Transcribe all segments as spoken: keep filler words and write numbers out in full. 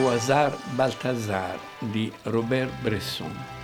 Au hasard Balthazar di Robert Bresson.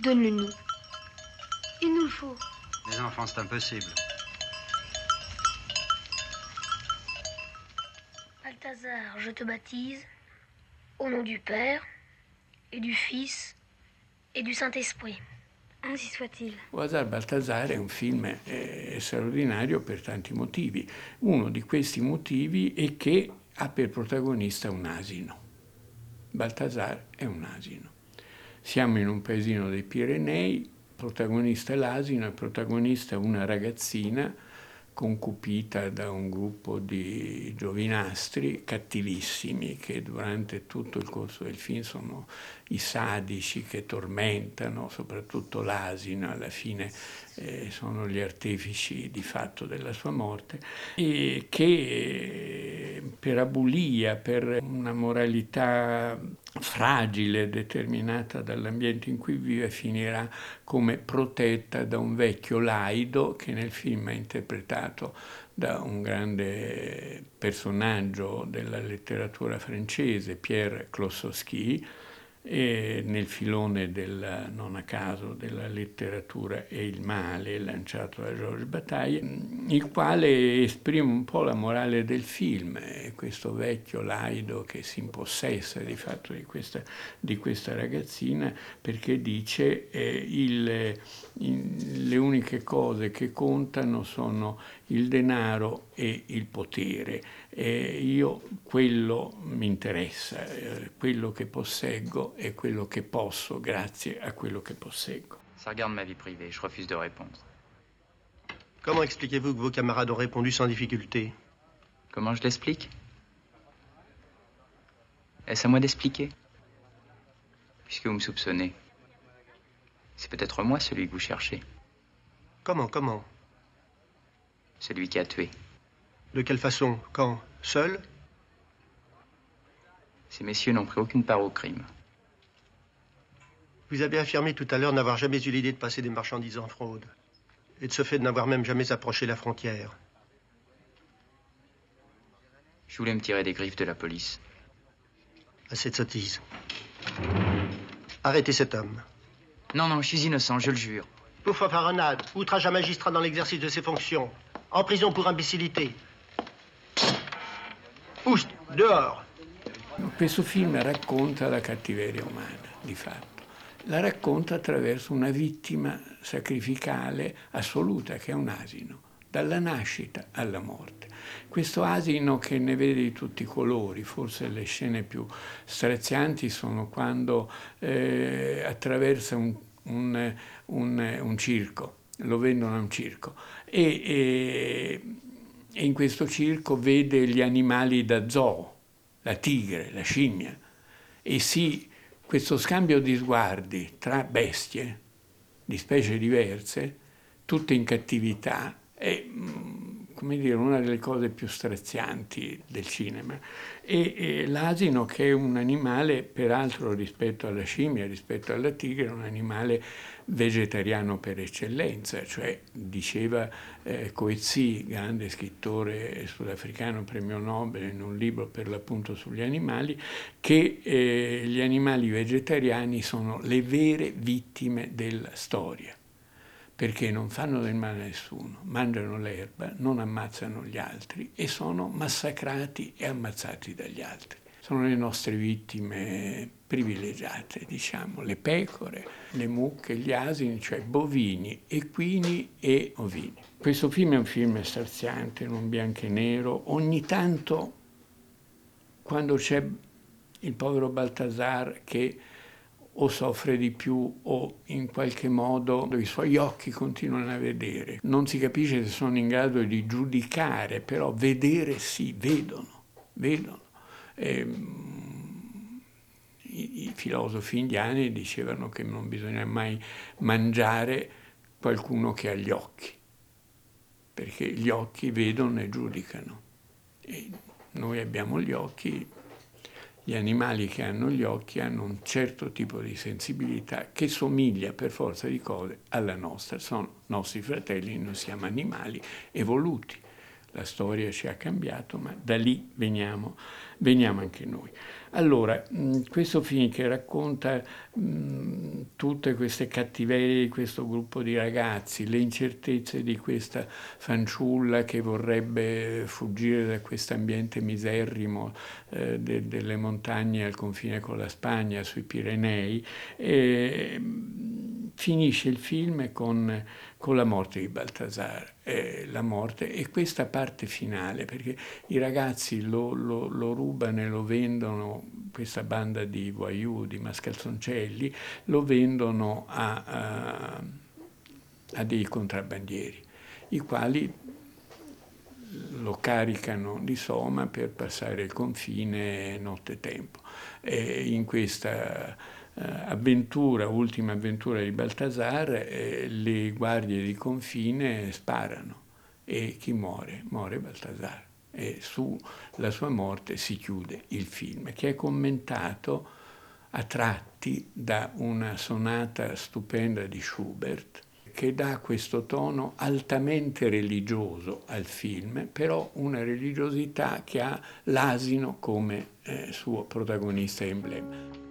Donne-le-nous. Il nous le faut. Les enfants, c'est impossible. Balthazar, je te baptise au nom du Père et du Fils e du Saint-Esprit. Anzi soit-il. Au hasard Balthazar è un film eh, straordinario per tanti motivi. Uno di questi motivi è che ha per protagonista un asino. Balthazar è un asino. Siamo in un paesino dei Pirenei, protagonista l'asino e protagonista una ragazzina concupita da un gruppo di giovinastri cattivissimi che durante tutto il corso del film sono i sadici che tormentano, soprattutto l'asino, alla fine eh, sono gli artefici di fatto della sua morte, e che per abulia, per una moralità fragile determinata dall'ambiente in cui vive, finirà come protetta da un vecchio laido che nel film è interpretato da un grande personaggio della letteratura francese, Pierre Klossowski, e nel filone del, non a caso, della letteratura e il male lanciato da Georges Bataille, il quale esprime un po' la morale del film, questo vecchio laido che si impossessa di fatto di questa, di questa ragazzina, perché dice eh, il, il, le uniche cose che contano sono il denaro e il potere, e io quello mi interessa, eh, quello che posseggo e quello che posso grazie a quello che posseggo. Ça regarde ma vie privée, je refuse de répondre. Comment expliquez-vous que vos camarades ont répondu sans difficulté? Comment je l'explique? Est-ce à moi d'expliquer? Puisque vous me soupçonnez, c'est peut-être moi celui que vous cherchez. Comment, comment? Celui qui a tué. De quelle façon? Quand? Seul? Ces messieurs n'ont pris aucune part au crime. Vous avez affirmé tout à l'heure n'avoir jamais eu l'idée de passer des marchandises en fraude, et de ce fait de n'avoir même jamais approché la frontière. Je voulais me tirer des griffes de la police. Assez de sottises. Arrêtez cet homme. Non, non, je suis innocent, je le jure. Pour fanfaronnade, outrage à magistrat dans l'exercice de ses fonctions, en prison pour imbecillité. Oust, dehors. Questo film racconta la cattiveria umana, di fatto. La racconta attraverso una vittima sacrificale assoluta, che è un asino, dalla nascita alla morte. Questo asino che ne vede di tutti i colori, forse le scene più strazianti sono quando eh, attraversa un, un, un, un circo. Lo vendono a un circo e, e, e in questo circo vede gli animali da zoo, la tigre, la scimmia, e sì, questo scambio di sguardi tra bestie di specie diverse, tutte in cattività, è, come dire, una delle cose più strazianti del cinema. E, e l'asino, che è un animale, peraltro rispetto alla scimmia, rispetto alla tigre, è un animale vegetariano per eccellenza, cioè diceva eh, Coetzee, grande scrittore sudafricano, premio Nobel, in un libro per l'appunto sugli animali, che eh, gli animali vegetariani sono le vere vittime della storia, perché non fanno del male a nessuno, mangiano l'erba, non ammazzano gli altri e sono massacrati e ammazzati dagli altri. Sono le nostre vittime privilegiate, diciamo, le pecore, le mucche, gli asini, cioè bovini, equini e ovini. Questo film è un film straziante, non bianco e nero. Ogni tanto, quando c'è il povero Balthazar che o soffre di più o in qualche modo i suoi occhi continuano a vedere, non si capisce se sono in grado di giudicare, però vedere sì, vedono, vedono. E i, i filosofi indiani dicevano che non bisogna mai mangiare qualcuno che ha gli occhi, perché gli occhi vedono e giudicano. E noi abbiamo gli occhi, gli animali che hanno gli occhi hanno un certo tipo di sensibilità che somiglia per forza di cose alla nostra, sono nostri fratelli, noi siamo animali evoluti. La storia ci ha cambiato, ma da lì veniamo, veniamo anche noi. Allora, questo film che racconta mh, tutte queste cattiverie di questo gruppo di ragazzi, le incertezze di questa fanciulla che vorrebbe fuggire da questo ambiente miserrimo eh, de, delle montagne al confine con la Spagna, sui Pirenei, e, finisce il film con, con la morte di Balthazar, eh, la morte, e questa parte finale, perché i ragazzi lo, lo, lo rubano e lo vendono, questa banda di voyou, di mascalzoncelli, lo vendono a, a, a dei contrabbandieri, i quali lo caricano di soma per passare il confine nottetempo. E in questa avventura, ultima avventura di Balthazar, eh, le guardie di confine sparano e chi muore? Muore Balthazar, e sulla sua morte si chiude il film, che è commentato a tratti da una sonata stupenda di Schubert che dà questo tono altamente religioso al film, però una religiosità che ha l'asino come eh, suo protagonista emblema.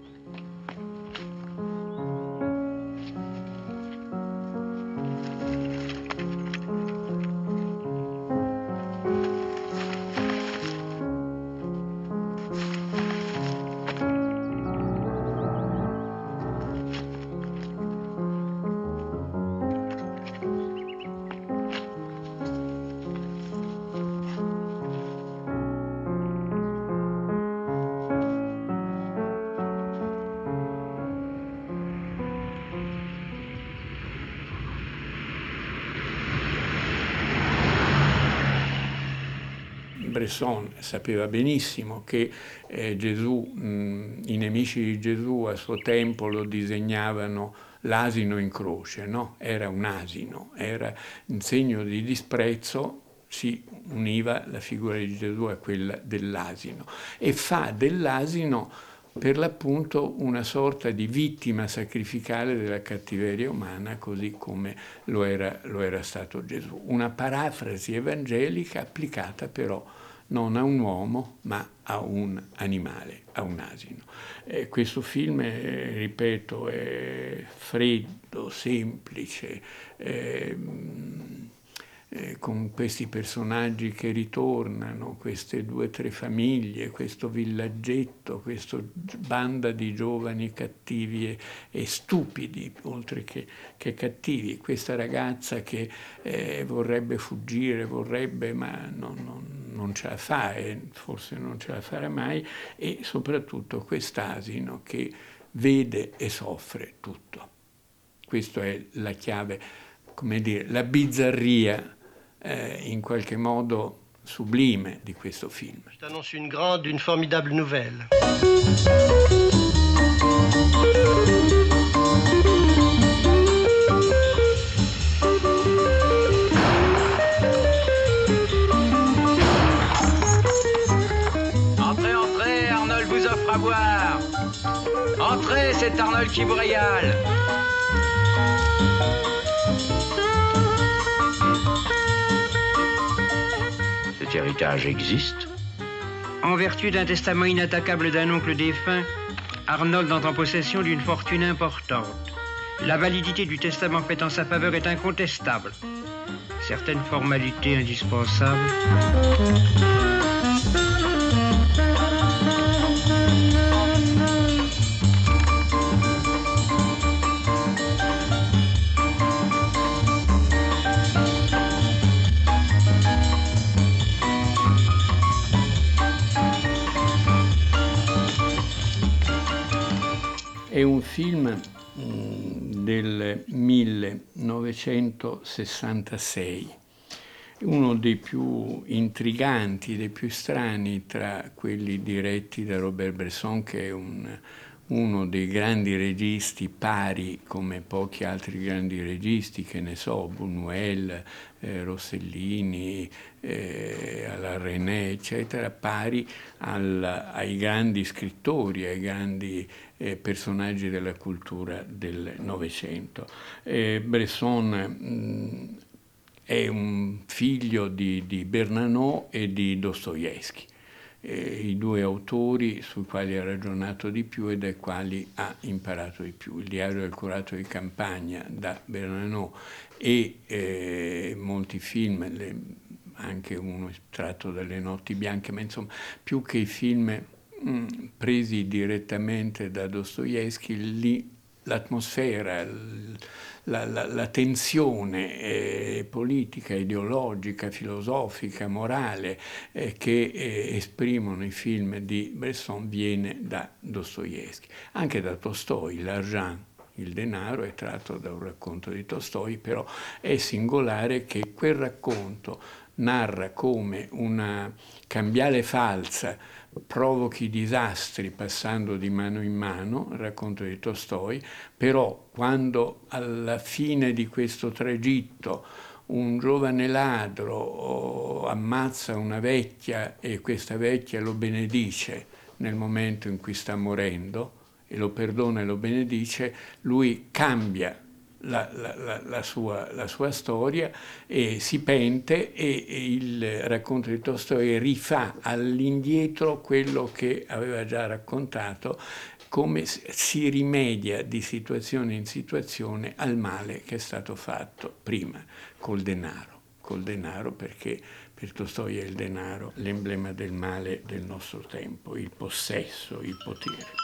Bresson sapeva benissimo che eh, Gesù, mh, i nemici di Gesù a suo tempo lo disegnavano l'asino in croce, no? Era un asino, era un segno di disprezzo, si univa la figura di Gesù a quella dell'asino e fa dell'asino per l'appunto una sorta di vittima sacrificale della cattiveria umana, così come lo era, lo era stato Gesù. Una parafrasi evangelica applicata però non a un uomo, ma a un animale, a un asino. Eh, questo film, eh, ripeto, è freddo, semplice, eh, eh, con questi personaggi che ritornano, queste due o tre famiglie, questo villaggetto, questa banda di giovani cattivi e, e stupidi, oltre che, che cattivi, questa ragazza che eh, vorrebbe fuggire, vorrebbe, ma non... non non ce la fa e forse non ce la farà mai, e soprattutto quest'asino che vede e soffre tutto. Questa è la chiave, come dire, la bizzarria eh, in qualche modo sublime di questo film. Je t'annonce une grande, une formidable nouvelle. Entrez, c'est Arnold qui vous régale. Cet héritage existe? En vertu d'un testament inattaquable d'un oncle défunt, Arnold entre en possession d'une fortune importante. La validité du testament fait en sa faveur est incontestable. Certaines formalités indispensables. È un film del millenovecentosessantasei, uno dei più intriganti, dei più strani tra quelli diretti da Robert Bresson, che è un, uno dei grandi registi pari come pochi altri grandi registi, che ne so, Buñuel, eh, Rossellini, eh, alla René, eccetera, pari al, ai grandi scrittori, ai grandi eh, personaggi della cultura del Novecento. Eh, Bresson mh, è un figlio di, di Bernanos e di Dostoevsky, i due autori sui quali ha ragionato di più e dai quali ha imparato di più. Il diario del curato di campagna da Bernanos e eh, molti film, le, anche uno tratto dalle notti bianche, ma insomma più che i film mh, presi direttamente da Dostoevsky, lì l'atmosfera, l, la, la, la tensione eh, politica, ideologica, filosofica, morale eh, che eh, esprimono i film di Bresson viene da Dostoevsky, anche da Tolstoj. L'argent, il denaro, è tratto da un racconto di Tolstoj, però è singolare che quel racconto narra come una cambiale falsa provochi disastri passando di mano in mano, il racconto di Tolstoj, però quando alla fine di questo tragitto un giovane ladro ammazza una vecchia e questa vecchia lo benedice nel momento in cui sta morendo e lo perdona e lo benedice, lui cambia La, la, la, sua, la sua storia e si pente e, e il racconto di Tolstoj rifà all'indietro quello che aveva già raccontato, come si rimedia di situazione in situazione al male che è stato fatto prima col denaro, col denaro perché per Tolstoj è il denaro l'emblema del male del nostro tempo, il possesso, il potere.